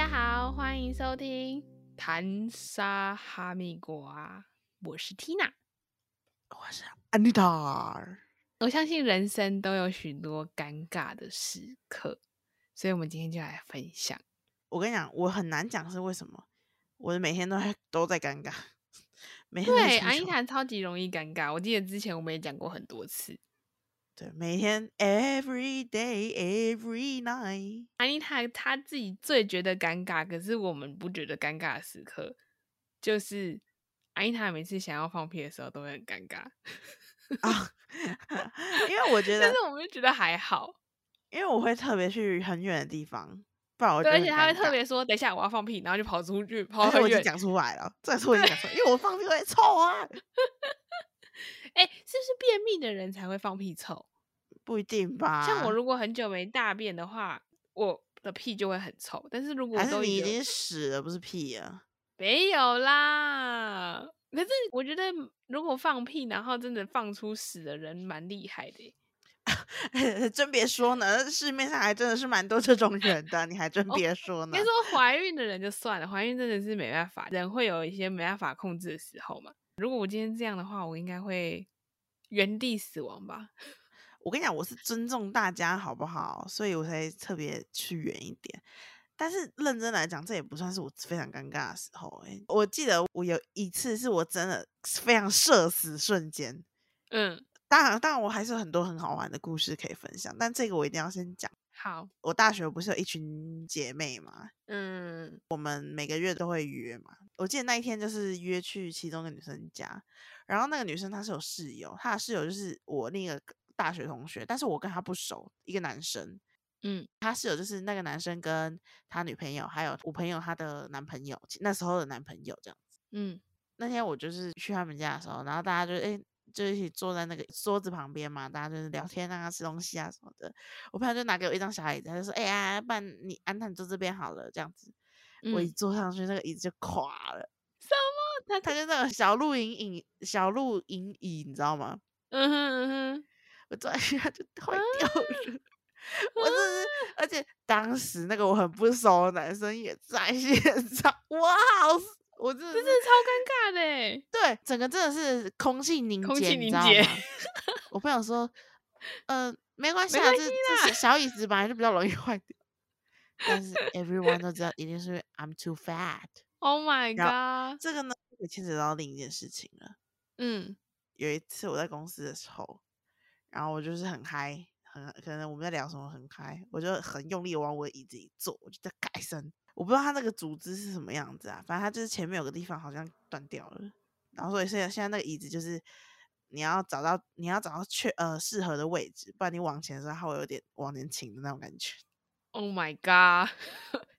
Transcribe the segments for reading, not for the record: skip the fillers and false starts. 家好，欢迎收听谈沙哈密瓜，我是 Tina， 我是 Anita。 我相信人生都有许多尴尬的时刻，所以我们今天就来分享。我跟你讲，我很难讲是为什么，我每天都在尴尬。每天对，Anita超级容易尴尬，我记得之前我们也讲过很多次。对，每天 every day every night， Anita 她自己最觉得尴尬，可是我们不觉得尴尬的时刻，就是 Anita 每次想要放屁的时候都会很尴尬啊因为我觉得，但是我们就觉得还好，因为我会特别去很远的地方，不然我觉得很尴尬。对，而且他会特别说等一下我要放屁，然后就跑出去跑很远。我已经讲出来了，这次我已经讲出来，因为我放屁会臭啊哎、欸，是不是便秘的人才会放屁臭？不一定吧。像我如果很久没大便的话，我的屁就会很臭。但是如果还是你已经屎了，不是屁啊？没有啦。可是我觉得，如果放屁然后真的放出屎的人，蛮厉害的耶。真别说呢，市面上还真的是蛮多这种人的，你还真别说呢。别说怀孕的人就算了，怀孕真的是没办法，人会有一些没办法控制的时候嘛。如果我今天这样的话，我应该会原地死亡吧。我跟你讲，我是尊重大家好不好，所以我才特别去远一点。但是认真来讲，这也不算是我非常尴尬的时候、欸、我记得我有一次是我真的非常社死瞬间。嗯，当然我还是有很多很好玩的故事可以分享，但这个我一定要先讲。好，我大学不是有一群姐妹嘛，嗯，我们每个月都会约嘛。我记得那一天就是约去其中一个女生家，然后那个女生她是有室友，她的室友就是我另一个大学同学，但是我跟她不熟，一个男生，嗯，她室友就是那个男生跟她女朋友，还有我朋友她的男朋友，那时候的男朋友这样子，嗯。那天我就是去他们家的时候，然后大家就就一起坐在那个桌子旁边嘛，大家就是聊天啊吃东西啊什么的。我朋友就拿给我一张小椅子，他就说不然你安坦坐这边好了这样子、嗯、我一坐上去那个椅子就垮了。什么？他就那个小露营椅你知道吗？嗯哼嗯哼，我坐下去他就坏掉了、啊、我真的是，而且当时那个我很不熟的男生也在现场，我好我真的是超尴尬的耶。对，整个真的是空气凝结我朋友说没关系啊，这小椅子本来就比较容易坏掉但是 everyone 都知道一定是 I'm too fat。 Oh my god， 这个呢也牵扯到另一件事情了。嗯，有一次我在公司的时候，然后我就是很嗨，可能我们在聊什么很嗨，我就很用力往我的椅子一坐，我就在改身，我不知道他那个组织是什么样子啊，反正他就是前面有个地方好像断掉了，然后所以现在那个椅子就是你要找到适合的位置，不然你往前的时候它会有点往前倾的那种感觉。 Oh my god，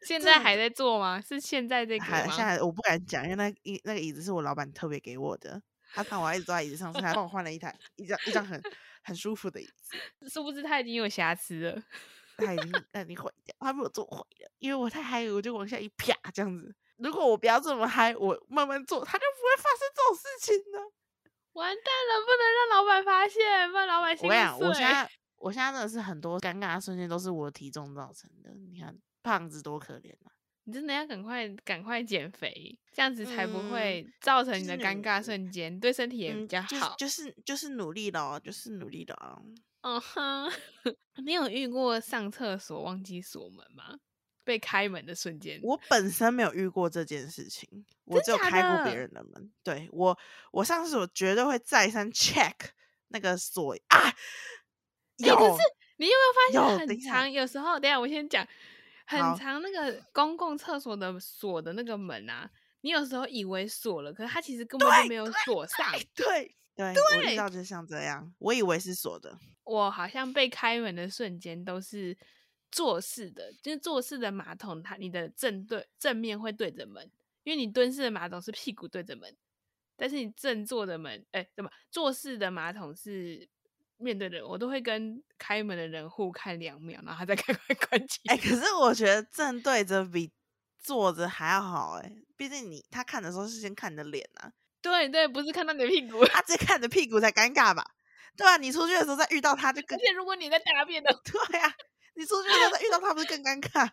现在还在做吗？是现在这个吗？现在我不敢讲，因为那个椅子是我老板特别给我的，他看我一直坐在椅子上，所以他帮我换了一张很舒服的椅子。殊不知他已经有瑕疵了，他已经让你毁掉，他被我做毁了，因为我太嗨了，我就往下一啪这样子。如果我不要这么嗨，我慢慢做，他就不会发生这种事情了。完蛋了，不能让老板发现，不然老板心碎。我现在真的是很多尴尬的瞬间都是我的体重造成的。你看胖子多可怜啊！你真的要赶快减肥，这样子才不会造成你的尴尬瞬间，对身体也比较好。就是努力咯，就是努力咯。嗯哼，你有遇过上厕所忘记锁门吗？被开门的瞬间。我本身没有遇过这件事情，我只有开过别人的门。对，我上厕所绝对会再三 check 那个锁啊。有，可是你有没有发现很常有时候，等一下我先讲，很常那个公共厕所的锁的那个门啊，你有时候以为锁了，可是它其实根本就没有锁上。对。对，我遇到就像这样，我以为是锁的。我好像被开门的瞬间都是坐式的，就是坐式的马桶，它你的正面会对着门，因为你蹲式的马桶是屁股对着门，但是你正坐的门，坐式的马桶是面对的。我都会跟开门的人互看2秒，然后他再赶快关起。可是我觉得正对着比坐着还要好毕竟他看的时候是先看你的脸啊。对对，不是看到你的屁股，他直接看你的屁股才尴尬吧？对啊，你出去的时候再遇到他就更……而且如果你在大便的，对啊，你出去的时候再遇到他不是更尴尬？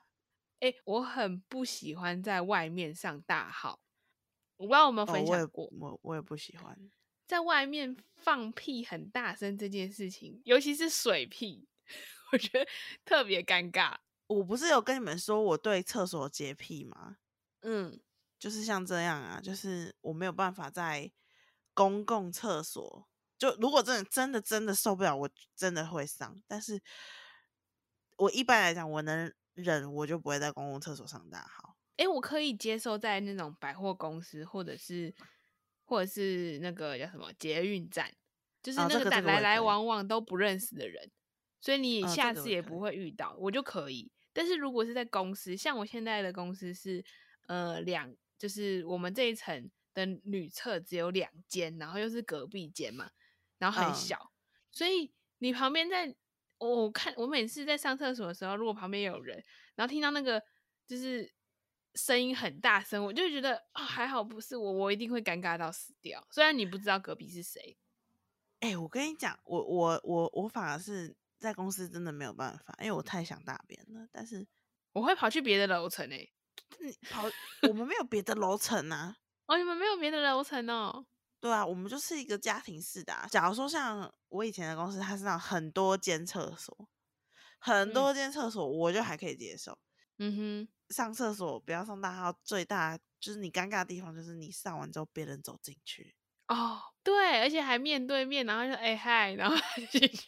我很不喜欢在外面上大号，我不知道有没有分享过。我也不喜欢在外面放屁很大声这件事情，尤其是水屁，我觉得特别尴尬。我不是有跟你们说我对厕所洁癖吗？就是像这样啊，就是我没有办法在公共厕所，就如果真的受不了，我真的会上。但是我一般来讲，我能忍，我就不会在公共厕所上大号。我可以接受在那种百货公司，或者是那个叫什么捷运站，就是那个来来往往都不认识的人，所以你下次也不会遇到，我就可以。但是如果是在公司，像我现在的公司是就是我们这一层的女厕只有2间，然后又是隔壁间嘛，然后很小，所以你旁边在我每次在上厕所的时候，如果旁边有人，然后听到那个就是声音很大声，我就觉得还好不是我一定会尴尬到死掉。虽然你不知道隔壁是谁。我跟你讲，我反而是在公司真的没有办法，因为我太想大便了，但是我会跑去别的楼层。我们没有别的楼层啊。你们没有别的楼层哦。对啊，我们就是一个家庭式的啊。假如说像我以前的公司，它是那种很多间厕所，很多间厕所我就还可以接受。上厕所不要上大号，最大就是你尴尬的地方就是你上完之后别人走进去。对，而且还面对面，然后就嗨，然后进去。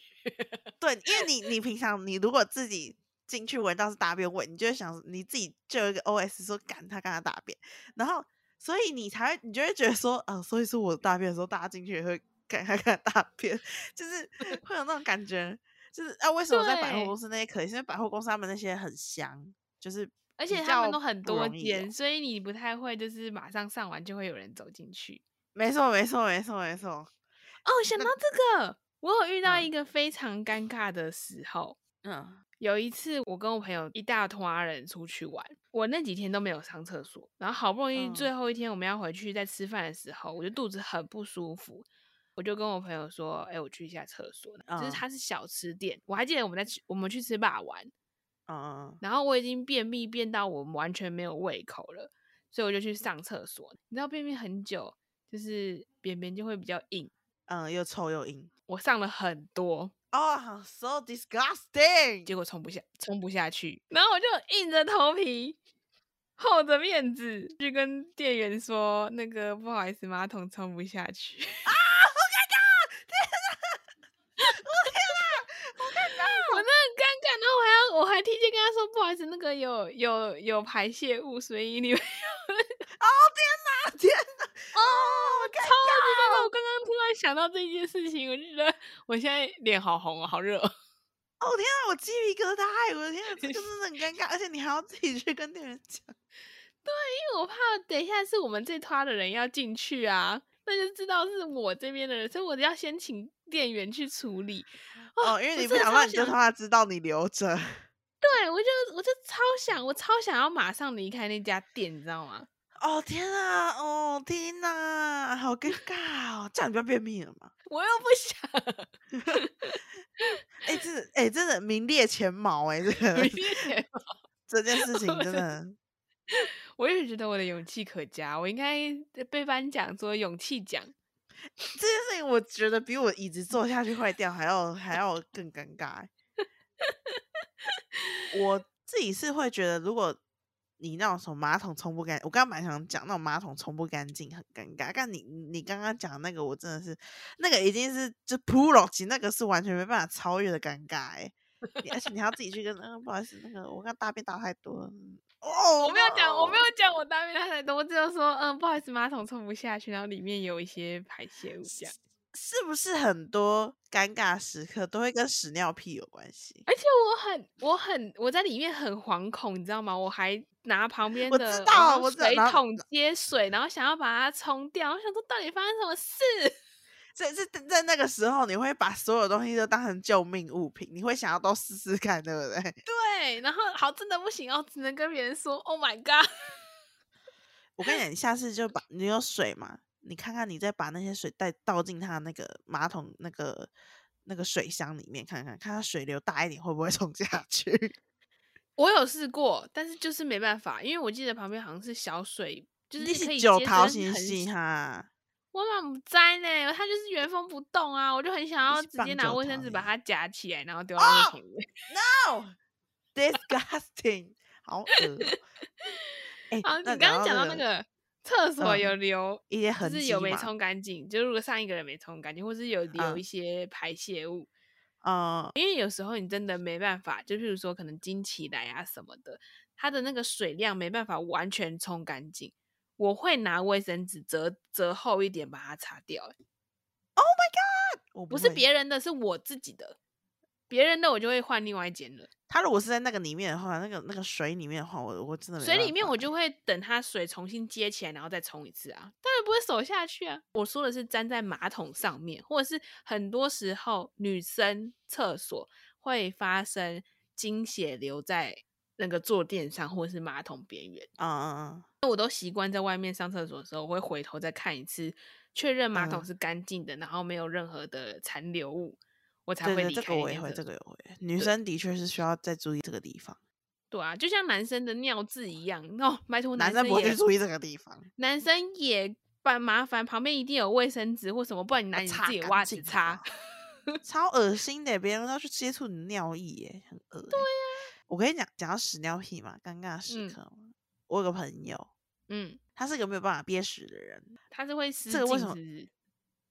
对，因为你平常你如果自己进去闻到是大便味，你就会想你自己就有一个 OS 说干他大便，然后所以你就会觉得说所以说我大便的时候大家进去也会干他大便，就是会有那种感觉。就是为什么在百货公司那些可以？因为百货公司他们那些很香，就是而且他们都很多间，所以你不太会就是马上上完就会有人走进去。没错。想到这个，我有遇到一个非常尴尬的时候。有一次我跟我朋友一大团人出去玩，我那几天都没有上厕所，然后好不容易最后一天我们要回去在吃饭的时候，我就肚子很不舒服，我就跟我朋友说我去一下厕所。就是它是小吃店，我还记得我们去吃霸丸，然后我已经便秘便到我完全没有胃口了，所以我就去上厕所。你知道便秘很久就是便便就会比较硬，又臭又硬，我上了很多。So disgusting！ 结果冲不下去，然后我就硬着头皮厚着面子去跟店员说那个不好意思，马桶冲不下去。好尴尬！天啊！我真的很尴尬，然后我还提前跟他说不好意思，那个有排泄物，所以你们天哪，超级尴尬！我刚刚突然想到这件事情，我就觉得我现在脸好红，好热。天哪，我鸡皮疙瘩！我的天哪，这个真的很尴尬，而且你还要自己去跟店员讲。对，因为我怕等一下是我们这团的人要进去啊，那就知道是我这边的人，所以我要先请店员去处理。因为你不想让你这团知道你留着。对，我就超想要马上离开那家店，你知道吗？天啊，好尴尬这样你不要便秘了吗？我又不想。真的名列前茅。名列前茅这件事情真的我也觉得我的勇气可嘉，我应该被颁奖做勇气奖。这件事情我觉得比我椅子坐下去坏掉还要更尴尬。我自己是会觉得如果你那种什么马桶冲不干净，我刚刚蛮想讲那种马桶冲不干净很尴尬，但你刚刚讲那个，我真的是那个已经是就扑落去，那个是完全没办法超越的尴尬。而且你还要自己去跟不好意思，那个我刚大便打太多了。我没有讲我大便打太多，我只有说不好意思，马桶冲不下去，然后里面有一些排泄物这样。是不是很多尴尬时刻都会跟屎尿屁有关系？而且我在里面很惶恐，你知道吗？我还拿旁边的水桶接水，然后想要把它冲掉。我想说，到底发生什么事？在那个时候，你会把所有东西都当成救命物品，你会想要都试试看，对不对？对，然后真的不行只能跟别人说 Oh my God。 我跟你讲，你下次就把你有水嘛，你看看你再把那些水倒进它那个马桶那个水箱里面，看它水流大一点会不会冲下去。我有试过，但是就是没办法，因为我记得旁边好像是小水，就是可以接生很哈。我蛮不在呢，它就是原封不动啊，我就很想要直接拿卫生纸把它夹起来，然后丢到那桶里。Oh, no, disgusting， 好恶心。哎、欸，你刚刚讲到那个厕所有留一些痕迹，就是有没冲干净，就如果上一个人没冲干净，或是有留一些排泄物。因为有时候你真的没办法，就比如说可能经期来啊什么的，它的那个水量没办法完全冲干净，我会拿卫生纸折厚一点把它擦掉、欸。Oh my god！ 我 不是别人的，是我自己的，别人的我就会换另外一间了。它如果是在那个里面的话，那个水里面的话，我真的没办法水里面我就会等它水重新接起来，然后再冲一次啊，当然不会手下去啊。我说的是粘在马桶上面，或者是很多时候女生厕所会发生经血留在那个坐垫上或者是马桶边缘啊。我都习惯在外面上厕所的时候，我会回头再看一次，确认马桶是干净的，然后没有任何的残留物。我才会离开。对对，这个我也会，这个也会。女生的确是需要再注意这个地方。对啊，就像男生的尿渍一样，哦，拜托男生不会注意这个地方。男生也麻烦，旁边一定有卫生纸或什么，不然你拿你自己的袜子擦，超恶心的，别人要去接触你的尿液耶，很恶心。对啊，我跟你讲，讲到屎尿屁嘛，尴尬时刻、我有个朋友，他是个没有办法憋屎的人，他是会失禁，这个为什么？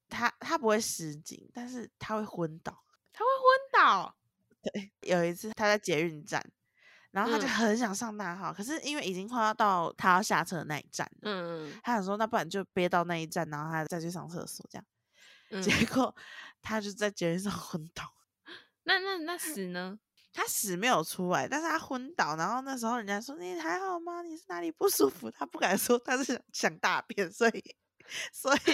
他不会失禁，但是他会昏倒。他会昏倒。对，有一次他在捷运站，然后他就很想上大号，可是因为已经快要到他要下车的那一站了，他想说那不然就憋到那一站，然后他再去上厕所这样。结果他就在捷运上昏倒。那屎呢？他屎没有出来，但是他昏倒，然后那时候人家说你还好吗？你是哪里不舒服？他不敢说，他是想大便，所以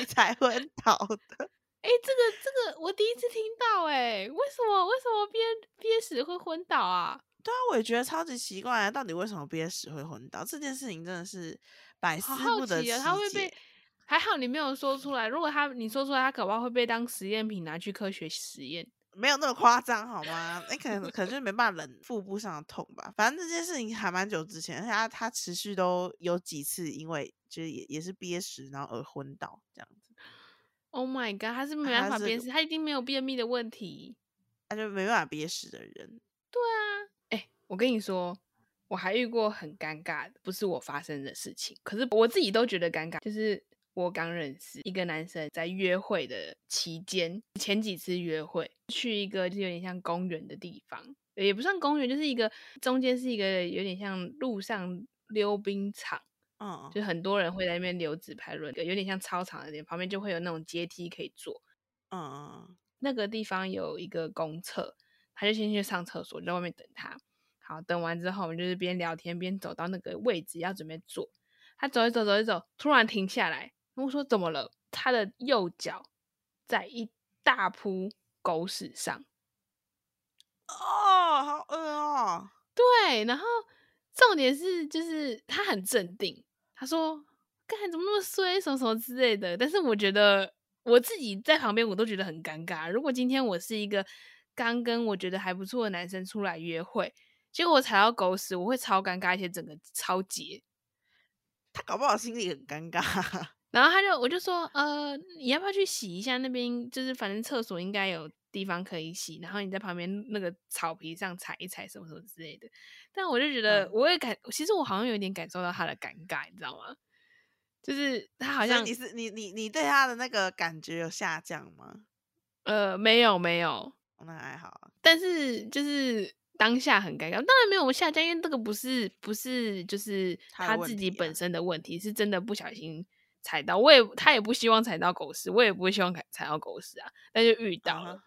才昏倒的。哎、欸，这个我第一次听到哎、欸，为什么憋屎会昏倒啊？对啊，我也觉得超级奇怪啊！到底为什么憋屎会昏倒？这件事情真的是百思不得其解。好好奇啊，他会被还好你没有说出来，如果你说出来，他搞不好会被当实验品拿去科学实验。没有那么夸张好吗？哎、欸，可能就是没办法忍腹部上的痛吧。反正这件事情还蛮久之前，而且他持续都有几次，因为就是也是憋屎然后而昏倒这样子。Oh my god， 他是没办法憋屎，他一定没有便秘的问题，他就没办法憋屎的人。对啊，欸，我跟你说，我还遇过很尴尬的，不是我发生的事情，可是我自己都觉得尴尬。就是我刚认识一个男生，在约会的期间，前几次约会去一个就有点像公园的地方，也不算公园，就是一个中间是一个有点像路上溜冰场。就很多人会在那边留纸牌轮，有点像操场的点，旁边就会有那种阶梯可以坐。那个地方有一个公厕，他就先去上厕所，就在外面等他。好，等完之后我们就是边聊天边走到那个位置要准备坐。他走一走，突然停下来，我说怎么了？他的右脚在一大铺狗屎上。哦，好恶哦。对，然后重点是就是他很镇定，他说干怎么那么衰什么什么之类的，但是我觉得我自己在旁边我都觉得很尴尬。如果今天我是一个刚跟我觉得还不错的男生出来约会，结果我踩到狗屎，我会超尴尬，而且整个超结。他搞不好心里很尴尬，然后我就说你要不要去洗一下，那边就是反正厕所应该有地方可以洗，然后你在旁边那个草皮上踩一踩什么什么之类的。但我就觉得我也其实我好像有点感受到他的尴尬，你知道吗？就是他好像你对他的那个感觉有下降吗？没有，那还好。但是就是当下很尴尬，当然没有下降，因为这个不是就是他自己本身的问题，是真的不小心踩到。他也不希望踩到狗屎，我也不会希望踩到狗屎啊，但就遇到了。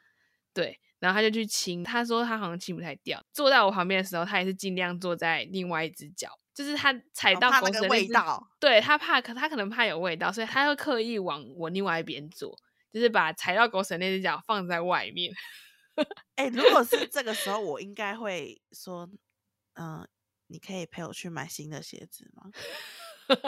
对，然后他就去亲，他说他好像亲不太掉。坐在我旁边的时候，他也是尽量坐在另外一只脚，就是他踩到狗屎的味道，对，他可能怕有味道，所以他会刻意往我另外一边坐，就是把踩到狗屎那只脚放在外面。欸，如果是这个时候，我应该会说，你可以陪我去买新的鞋子吗？可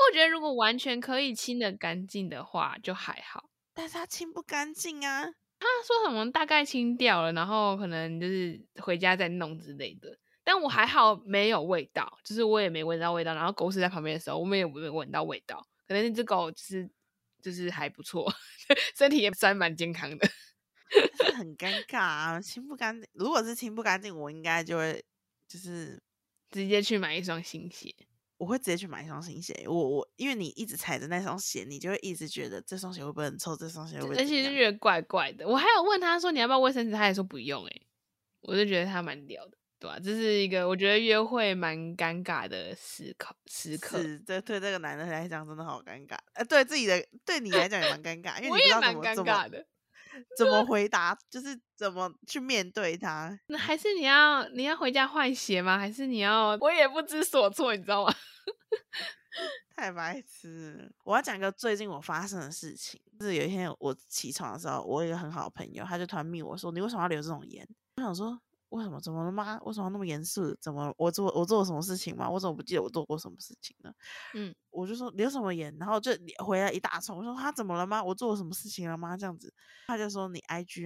我觉得，如果完全可以清得干净的话，就还好。但是他清不干净啊。他说什么大概清掉了，然后可能就是回家再弄之类的，但我还好没有味道，就是我也没闻到味道，然后狗屎在旁边的时候我们也没闻到味道，可能那只狗就是还不错身体也算蛮健康的是很尴尬啊，清不干净，如果是清不干净我应该就会就是直接去买一双新鞋，我会直接去买一双新鞋，我因为你一直踩着那双鞋，你就会一直觉得这双鞋会不会很臭，这双鞋会不会，而且就觉得怪怪的。我还有问他说你要不要卫生纸，他也说不用欸，我就觉得他蛮屌的，对啊，这是一个我觉得约会蛮尴尬的时刻。是，对这个男的来讲真的好尴尬，对自己的，对你来讲也蛮尴尬，因为你不知道怎么我也蛮尴尬的，怎么回答，就是怎么去面对他。还是你要回家换鞋吗？还是你要？我也不知所措，你知道吗？太白痴了！我要讲一个最近我发生的事情，就是有一天我起床的时候，我有一个很好的朋友，他就突然密我说：“你为什么要留这种言？”我想说。为什么？怎么了吗？为什么那么严肃？怎么我做了什么事情吗？我怎么不记得我做过什么事情呢？我就说留什么言，然后就回来一大串。我说他怎么了吗？我做了什么事情了吗？这样子，他就说你 IG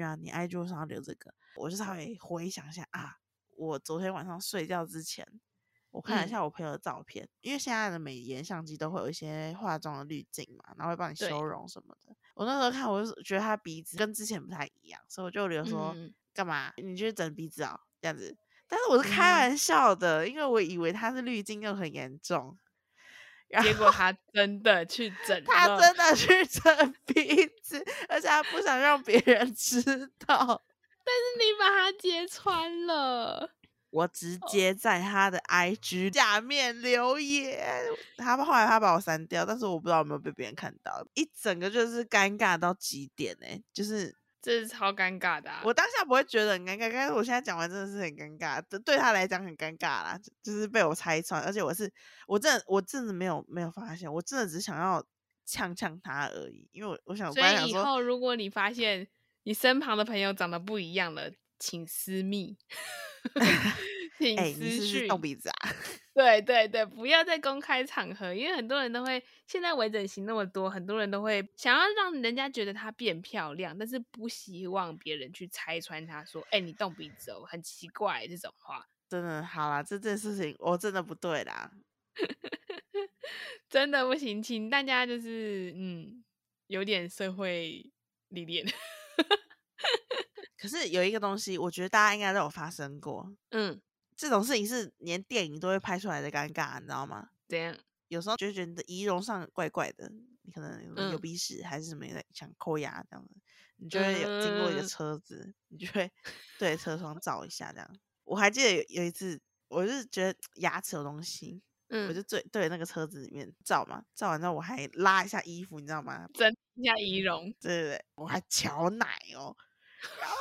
为什么要留这个？我就稍微回想一下啊，我昨天晚上睡觉之前，我看了一下我朋友的照片，因为现在的美颜相机都会有一些化妆的滤镜嘛，然后会帮你修容什么的。我那时候看，我就觉得他鼻子跟之前不太一样，所以我就留说。干嘛你去整鼻子啊、哦、这样子，但是我是开玩笑的，因为我以为他是滤镜又很严重，结果他真的去整鼻子，而且他不想让别人知道，但是你把他揭穿了。我直接在他的 IG 下面留言，后来他把我删掉，但是我不知道有没有被别人看到，一整个就是尴尬到极点欸，就是这是超尴尬的、啊、我当下不会觉得很尴尬，但是我现在讲完真的是很尴尬，对他来讲很尴尬啦，就是被我拆穿，而且我真的没有发现，我真的只想要呛他而已，因为我想，所以以后如果你发现你身旁的朋友长得不一样了，请私密请私讯、你是不是动鼻子啊对，不要在公开场合，因为很多人都会，现在微整形那么多，很多人都会想要让人家觉得她变漂亮，但是不希望别人去拆穿她说你动鼻子哦，很奇怪，这种话真的好啦，这件事情我真的不对啦真的不行，请大家就是有点社会历练可是有一个东西我觉得大家应该都有发生过，这种事情是连电影都会拍出来的尴尬，你知道吗？怎样？有时候就觉得你的仪容上怪怪的，你可能有鼻屎还是什么的，想抠牙这样子，你就会有经过一个车子，你就会对车窗照一下这样。我还记得 有一次，我是觉得牙齿有东西，我就对那个车子里面照嘛，照完之后我还拉一下衣服，你知道吗？整一下仪容，对，我还瞧奶哦，然后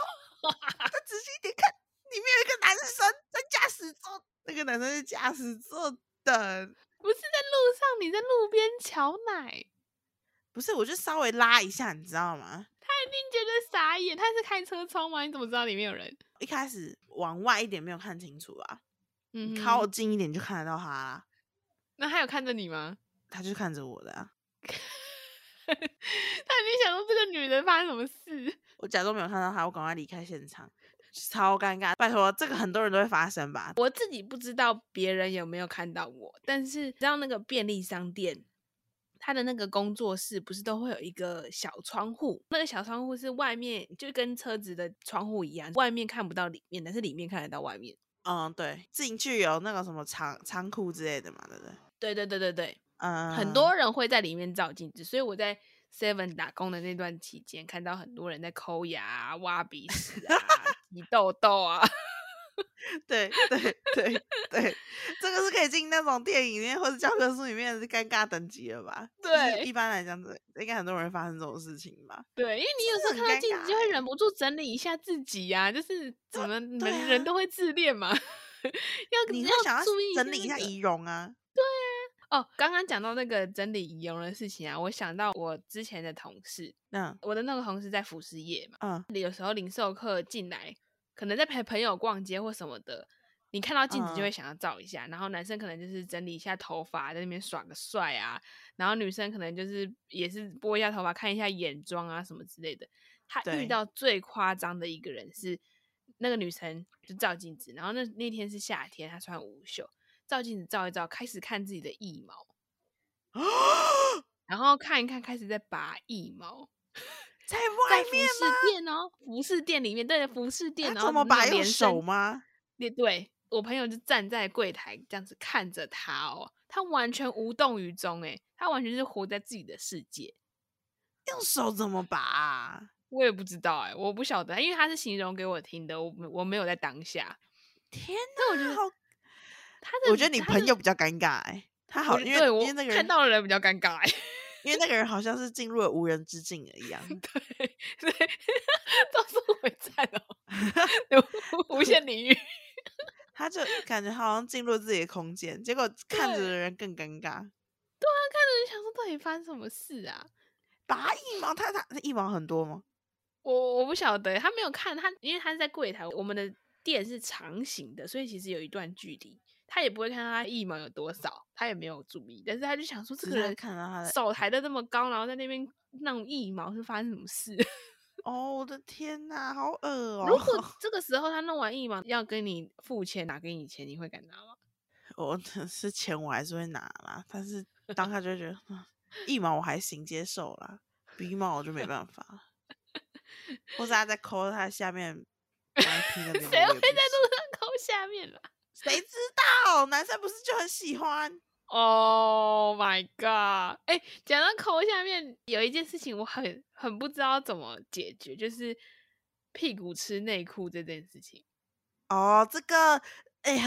再仔细一点看。里面有一个男生在驾驶座，那个男生是驾驶座的，不是在路上，你在路边瞧奶，不是，我就稍微拉一下，你知道吗？他一定觉得傻眼，他是开车窗吗？你怎么知道里面有人？一开始往外一点没有看清楚啊，靠近一点就看得到他啦。那他有看着你吗？他就看着我的啊。他一定想说这个女人发生什么事。我假装没有看到他，我赶快离开现场。超尴尬，拜托，这个很多人都会发生吧。我自己不知道别人有没有看到我，但是知道那个便利商店他的那个工作室不是都会有一个小窗户，那个小窗户是外面就跟车子的窗户一样，外面看不到里面，但是里面看得到外面。对，进去有那个什么仓库之类的嘛，对不对？对，很多人会在里面照镜子，所以我在 7-Eleven 打工的那段期间看到很多人在抠牙啊、挖鼻屎啊你痘痘啊对，这个是可以进那种电影里面或者教科书里面的尴尬等级了吧？对，就是、一般来讲应该很多人发生这种事情吧。对，因为你有时候看到镜子就会忍不住整理一下自己啊，就是怎么人都会自恋嘛你会想要整理一下仪容啊。对啊，刚刚讲到那个整理仪容的事情啊，我想到我之前的同事，我的那个同事在服饰业嘛，有时候零售客进来可能在陪朋友逛街或什么的，你看到镜子就会想要照一下，然后男生可能就是整理一下头发在那边耍个帅啊，然后女生可能就是也是拨一下头发看一下眼妆啊什么之类的。他遇到最夸张的一个人是那个女生就照镜子，然后那天是夏天，她穿无袖，照镜子照一照，开始看自己的腋毛，然后看一看，开始在拔腋毛，在外面吗？服饰店哦，服饰店里面，对，服饰店，然后怎么拔？用手吗？对，我朋友就站在柜台这样子看着她哦，她完全无动于衷，哎，她完全是活在自己的世界。用手怎么拔啊？我也不知道，我不晓得，因为他是形容给我听的，我没有在当下。天哪，我觉得好，我觉得你朋友比较尴尬，他好，因为那个人看到的人比较尴尬，因为那个人好像是进入了无人之境一样。对，到处回战哦，无限领域，他就感觉好像进入自己的空间，结果看着的人更尴尬。对啊，看着就想说到底发生什么事啊？拔腋毛，他腋毛很多吗？我不晓得，他没有看他，因为他是在柜台，我们的店是长形的，所以其实有一段距离，他也不会看到他腋毛有多少，他也没有注意，但是他就想说这个人看到他的手抬得那么高，然后在那边那种腋毛是发生什么事？哦，我的天哪，好恶哦！如果这个时候他弄完腋毛要跟你付钱，拿给你钱，你会敢拿吗？我是钱我还是会拿啦，但是当下就会觉得腋毛我还行接受啦，鼻毛我就没办法了。或是他在抠他下面，谁会在路上抠下面啦？谁知道？男生不是就很喜欢 ？Oh my god！ 讲到抠下面，有一件事情我很不知道怎么解决，就是屁股吃内裤这件事情。哦，这个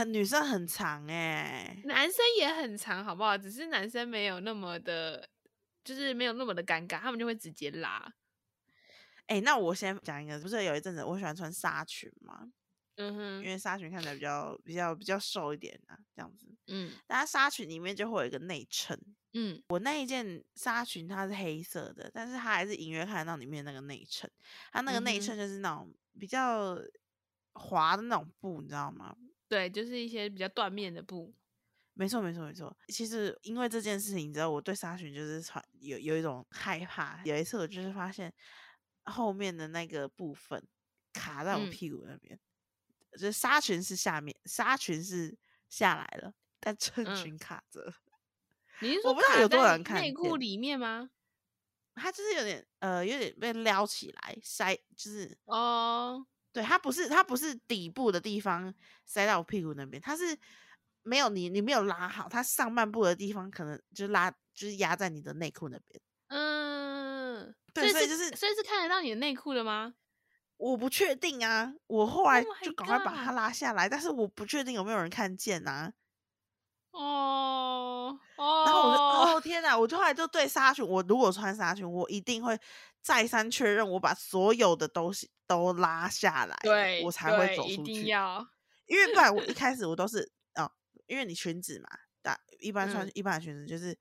女生很长男生也很长，好不好？只是男生没有那么的，就是没有那么的尴尬，他们就会直接拉。那我先讲一个，不是有一阵子我喜欢穿纱裙嘛，因为纱裙看起来比较瘦一点啊，这样子，但它纱裙里面就会有一个内衬，我那一件纱裙它是黑色的，但是它还是隐约看得到里面那个内衬，它那个内衬就是那种比较滑的那种布，你知道吗？对，就是一些比较缎面的布。没错。其实因为这件事情之后，我对纱裙就是有一种害怕。有一次我就是发现后面的那个部分卡在我屁股那边，就是纱裙是下来了，但衬裙卡着。你是说卡在内裤里面吗？它就是有点被撩起来塞，就是对，它不是底部的地方塞到我屁股那边，它是没有你没有拉好，它上半部的地方可能就是压在你的内裤那边。对，所以是看得到你的内裤的吗？我不确定啊，我后来就赶快把它拉下来，但是我不确定有没有人看见啊。然后我就天哪！我就后来就对纱裙，我如果穿纱裙，我一定会再三确认，我把所有的东西都拉下来，对，我才会走出去。一定要，因为不然我一开始我都是因为你裙子嘛，一般穿一般的裙子就是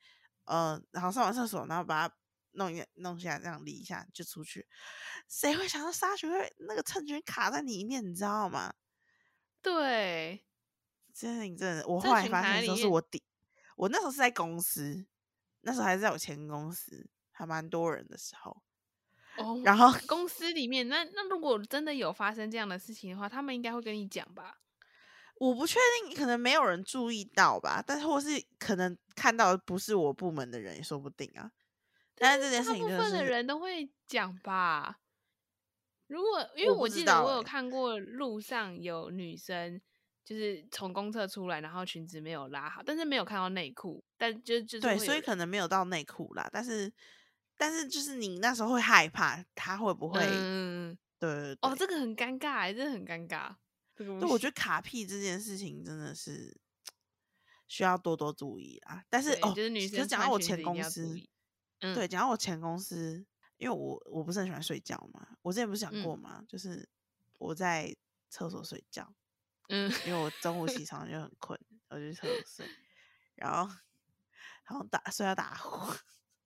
然后上完厕所，然后把它弄下来，这样理一下就出去。谁会想到纱裙会那个衬裙卡在里面，你知道吗？对，真的，我后来发现的时候是我那时候是在公司，那时候还是在我前公司，还蛮多人的时候。然后公司里面，那如果真的有发生这样的事情的话，他们应该会跟你讲吧？我不确定，可能没有人注意到吧，但是或是可能看到不是我部门的人也说不定啊。但是这件事情，大部分的人都会讲吧。如果因为我记得我有看过路上有女生，就是从公厕出来，然后裙子没有拉好，但是没有看到内裤，但就是对，所以可能没有到内裤啦。但是就是你那时候会害怕，他会不会？对。这个很尴尬，真的很尴尬。对，我觉得卡屁这件事情真的是需要多多注意啊。但是就是女生讲到我前公司。对，讲到我前公司，因为我不是很喜欢睡觉嘛，我之前不是讲过嘛，就是我在厕所睡觉，因为我中午起床就很困，我就去厕所睡，然后睡到打呼，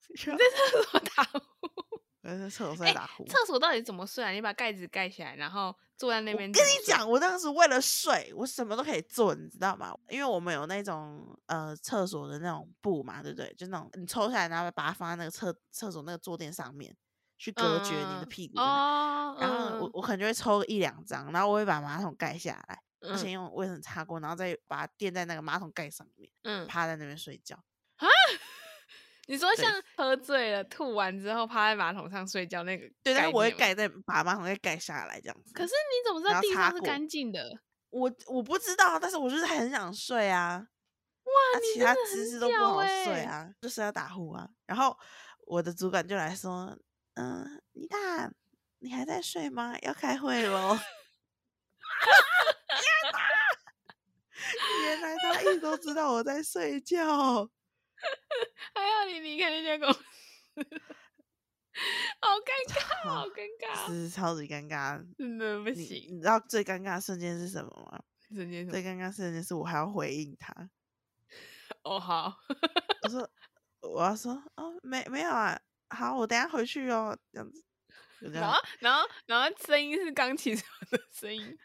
你在厕所打呼？我在厕所睡打呼。厕所到底怎么睡啊？你把盖子盖起来，然后坐在那边。我跟你讲，我当时为了睡，我什么都可以做，你知道吗？因为我们有那种厕所的那种布嘛，对不对？就那种你抽下来，然后把它放在那个厕所那个坐垫上面去隔绝你的屁股。然后我我可能就会抽一两张，然后我会把马桶盖下来，嗯，先用卫生擦过，然后再把它垫在那个马桶盖上面，嗯，趴在那边睡觉。啊？你说像喝醉了吐完之后趴在马桶上睡觉那个？对，但是我会盖在把马桶盖盖下来这样子。可是你怎么知道地上是干净的？我不知道，但是我就是很想睡啊。哇，你真的很屌欸，其他姿势都不好睡啊，就是要打呼啊。然后我的主管就来说，嗯，妮塔你还在睡吗？要开会咯。原来他一直都知道我在睡觉。还要你离开那家公司。好尴尬，好尴尬，是超级尴尬，真的不行。你知道最尴尬的瞬间是什么吗？瞬间什么？最尴尬的瞬间是我还要回应他。哦，好。我要说哦，没有啊，好，我等一下回去哦，这样子。然后声音是刚起床的声音。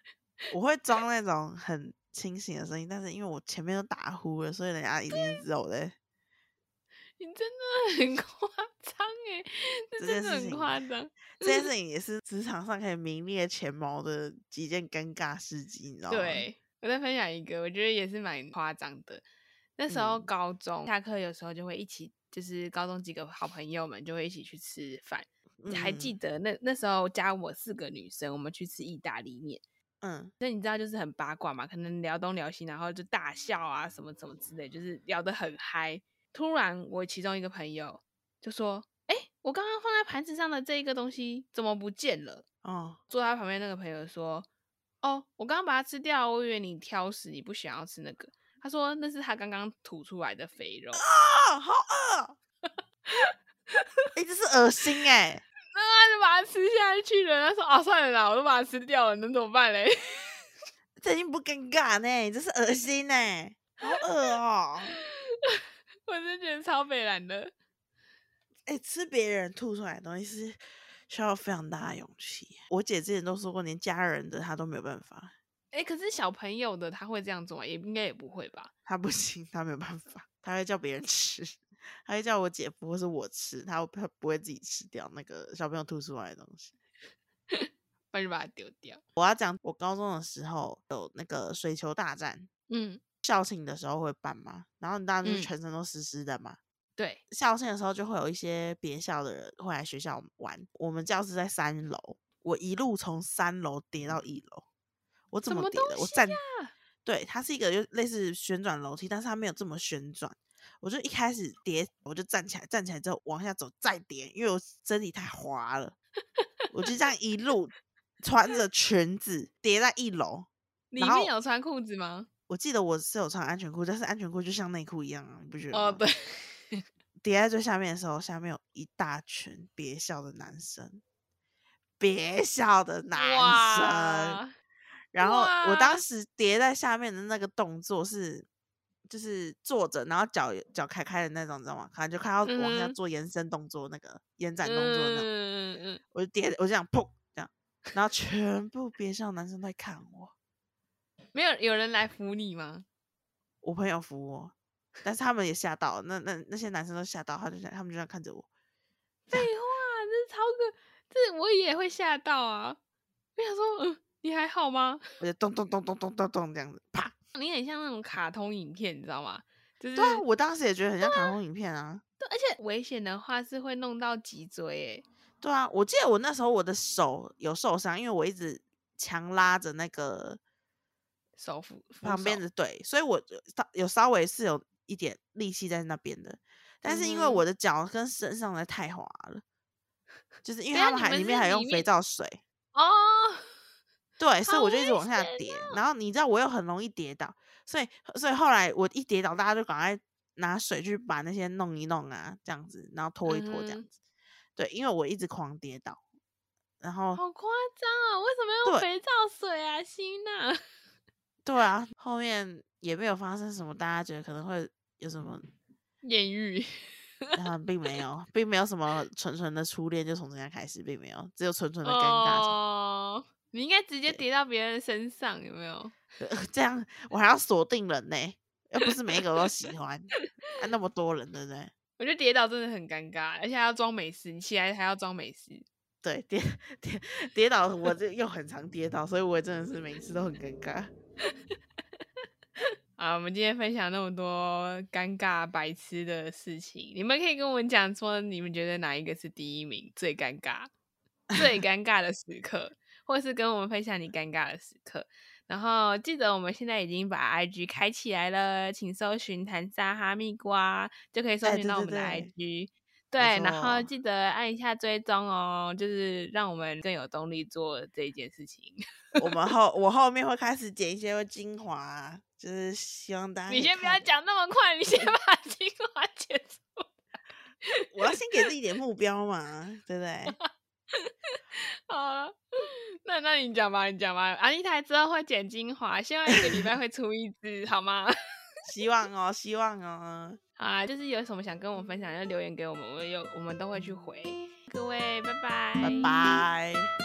我会装那种很清醒的声音，但是因为我前面都打呼了，所以人家一定知道我在。你真的很夸张欸，这真的很夸张。这件事情也是职场上可以名列前茅的几件尴尬事迹，你知道吗？对，我再分享一个，我觉得也是蛮夸张的。那时候高中，下课有时候就会一起，就是高中几个好朋友们就会一起去吃饭。还记得那时候加我4个女生，我们去吃意大利面。嗯，那你知道就是很八卦嘛，可能聊东聊西，然后就大笑啊什么什么之类，就是聊得很嗨。突然我其中一个朋友就说，我刚刚放在盘子上的这一个东西怎么不见了？哦，坐在旁边那个朋友说，哦，我刚刚把它吃掉，我以为你挑食，你不想要吃那个。他说那是他刚刚吐出来的肥肉。啊，好饿。这是恶心欸。那他就把它吃下去了，他说啊，算了啦，我都把它吃掉了，能怎么办嘞？这已经不尴尬呢，这是恶心欸，好恶哦。我真觉得超北蓝的。吃别人吐出来的东西是需要非常大的勇气。我姐之前都说过，连家人的她都没有办法。可是小朋友的她会这样做吗？也应该也不会吧。她不行，她没有办法，她会叫别人吃。他会叫我姐夫或是我吃，他不会自己吃掉那个小朋友吐出来的东西。那就把它丢掉。我要讲我高中的时候有那个水球大战。嗯，校庆的时候会办嘛，然后你当然就是全身都湿湿的嘛。嗯，对，校庆的时候就会有一些别校的人会来学校玩。我们教室在3楼，我一路从3楼跌到1楼。我怎么跌的？我站，对，它是一个就类似旋转楼梯，但是它没有这么旋转。我就一开始跌，我就站起来，站起来之后往下走再跌，因为我身体太滑了。我就这样一路穿着裙子跌在1楼。里面有穿裤子吗？我记得我是有穿安全裤，但是安全裤就像内裤一样啊，你不觉得吗？哦，对。跌在最下面的时候，下面有一大群别校的男生，别校的男生。然后我当时跌在下面的那个动作是。就是坐着，然后脚开开的那种，你知道吗？可能就看到往下做延伸动作，那个延展动作那种。我就跌，我就想砰这样，然后全部别校男生在看我。没有人来扶你吗？我朋友扶我，但是他们也吓到，那些男生都吓到，他们就这样看着我。废话，这超个，这我也会吓到啊！我想说，你还好吗？我就咚咚咚咚咚咚咚这样子，啪。你很像那种卡通影片，你知道吗？就是对啊，我当时也觉得很像卡通影片啊。对，而且危险的话是会弄到脊椎耶。对啊，我记得我那时候我的手有受伤，因为我一直强拉着那个手扶旁边的，对，所以我有稍微是有一点力气在那边的，但是因为我的脚跟身上的太滑了，就是因为他们还里面还用肥皂水哦。对，所以我就一直往下跌，然后你知道我又很容易跌倒，所以后来我一跌倒，大家就赶快拿水去把那些弄一弄啊，这样子，然后拖一拖这样子。对，因为我一直狂跌倒，然后好夸张哦！为什么要用肥皂水啊，心啊？对啊，后面也没有发生什么，大家觉得可能会有什么艳遇。并没有什么纯纯的初恋就从这样开始，并没有，只有纯纯的尴尬。哦，你应该直接跌到别人身上，有没有？这样我还要锁定人呢，又不是每一个我都喜欢。啊，那么多人，对不对？我觉得跌倒真的很尴尬，而且还要装没事，你起来还要装没事。对，跌倒，我这又很常跌倒，所以我真的是每次都很尴尬。好，我们今天分享那么多尴尬白痴的事情，你们可以跟我们讲说你们觉得哪一个是第一名，最尴尬最尴尬的时刻，或是跟我们分享你尴尬的时刻。然后记得我们现在已经把 IG 开起来了，请搜寻谈沙哈密瓜就可以搜寻到我们的 IG、对，然后记得按一下追踪哦，就是让我们更有动力做这一件事情。我后面会开始剪一些精华，就是希望大家。你先不要讲那么快，你先把精华剪出来。我要先给自己点目标嘛，对不对？好了，那你讲吧，安妮塔之后会剪精华，希望一个礼拜会出一支，好吗？希望哦。好啦，就是有什么想跟我们分享就留言给我们，我们都会去回。各位，拜拜，拜拜。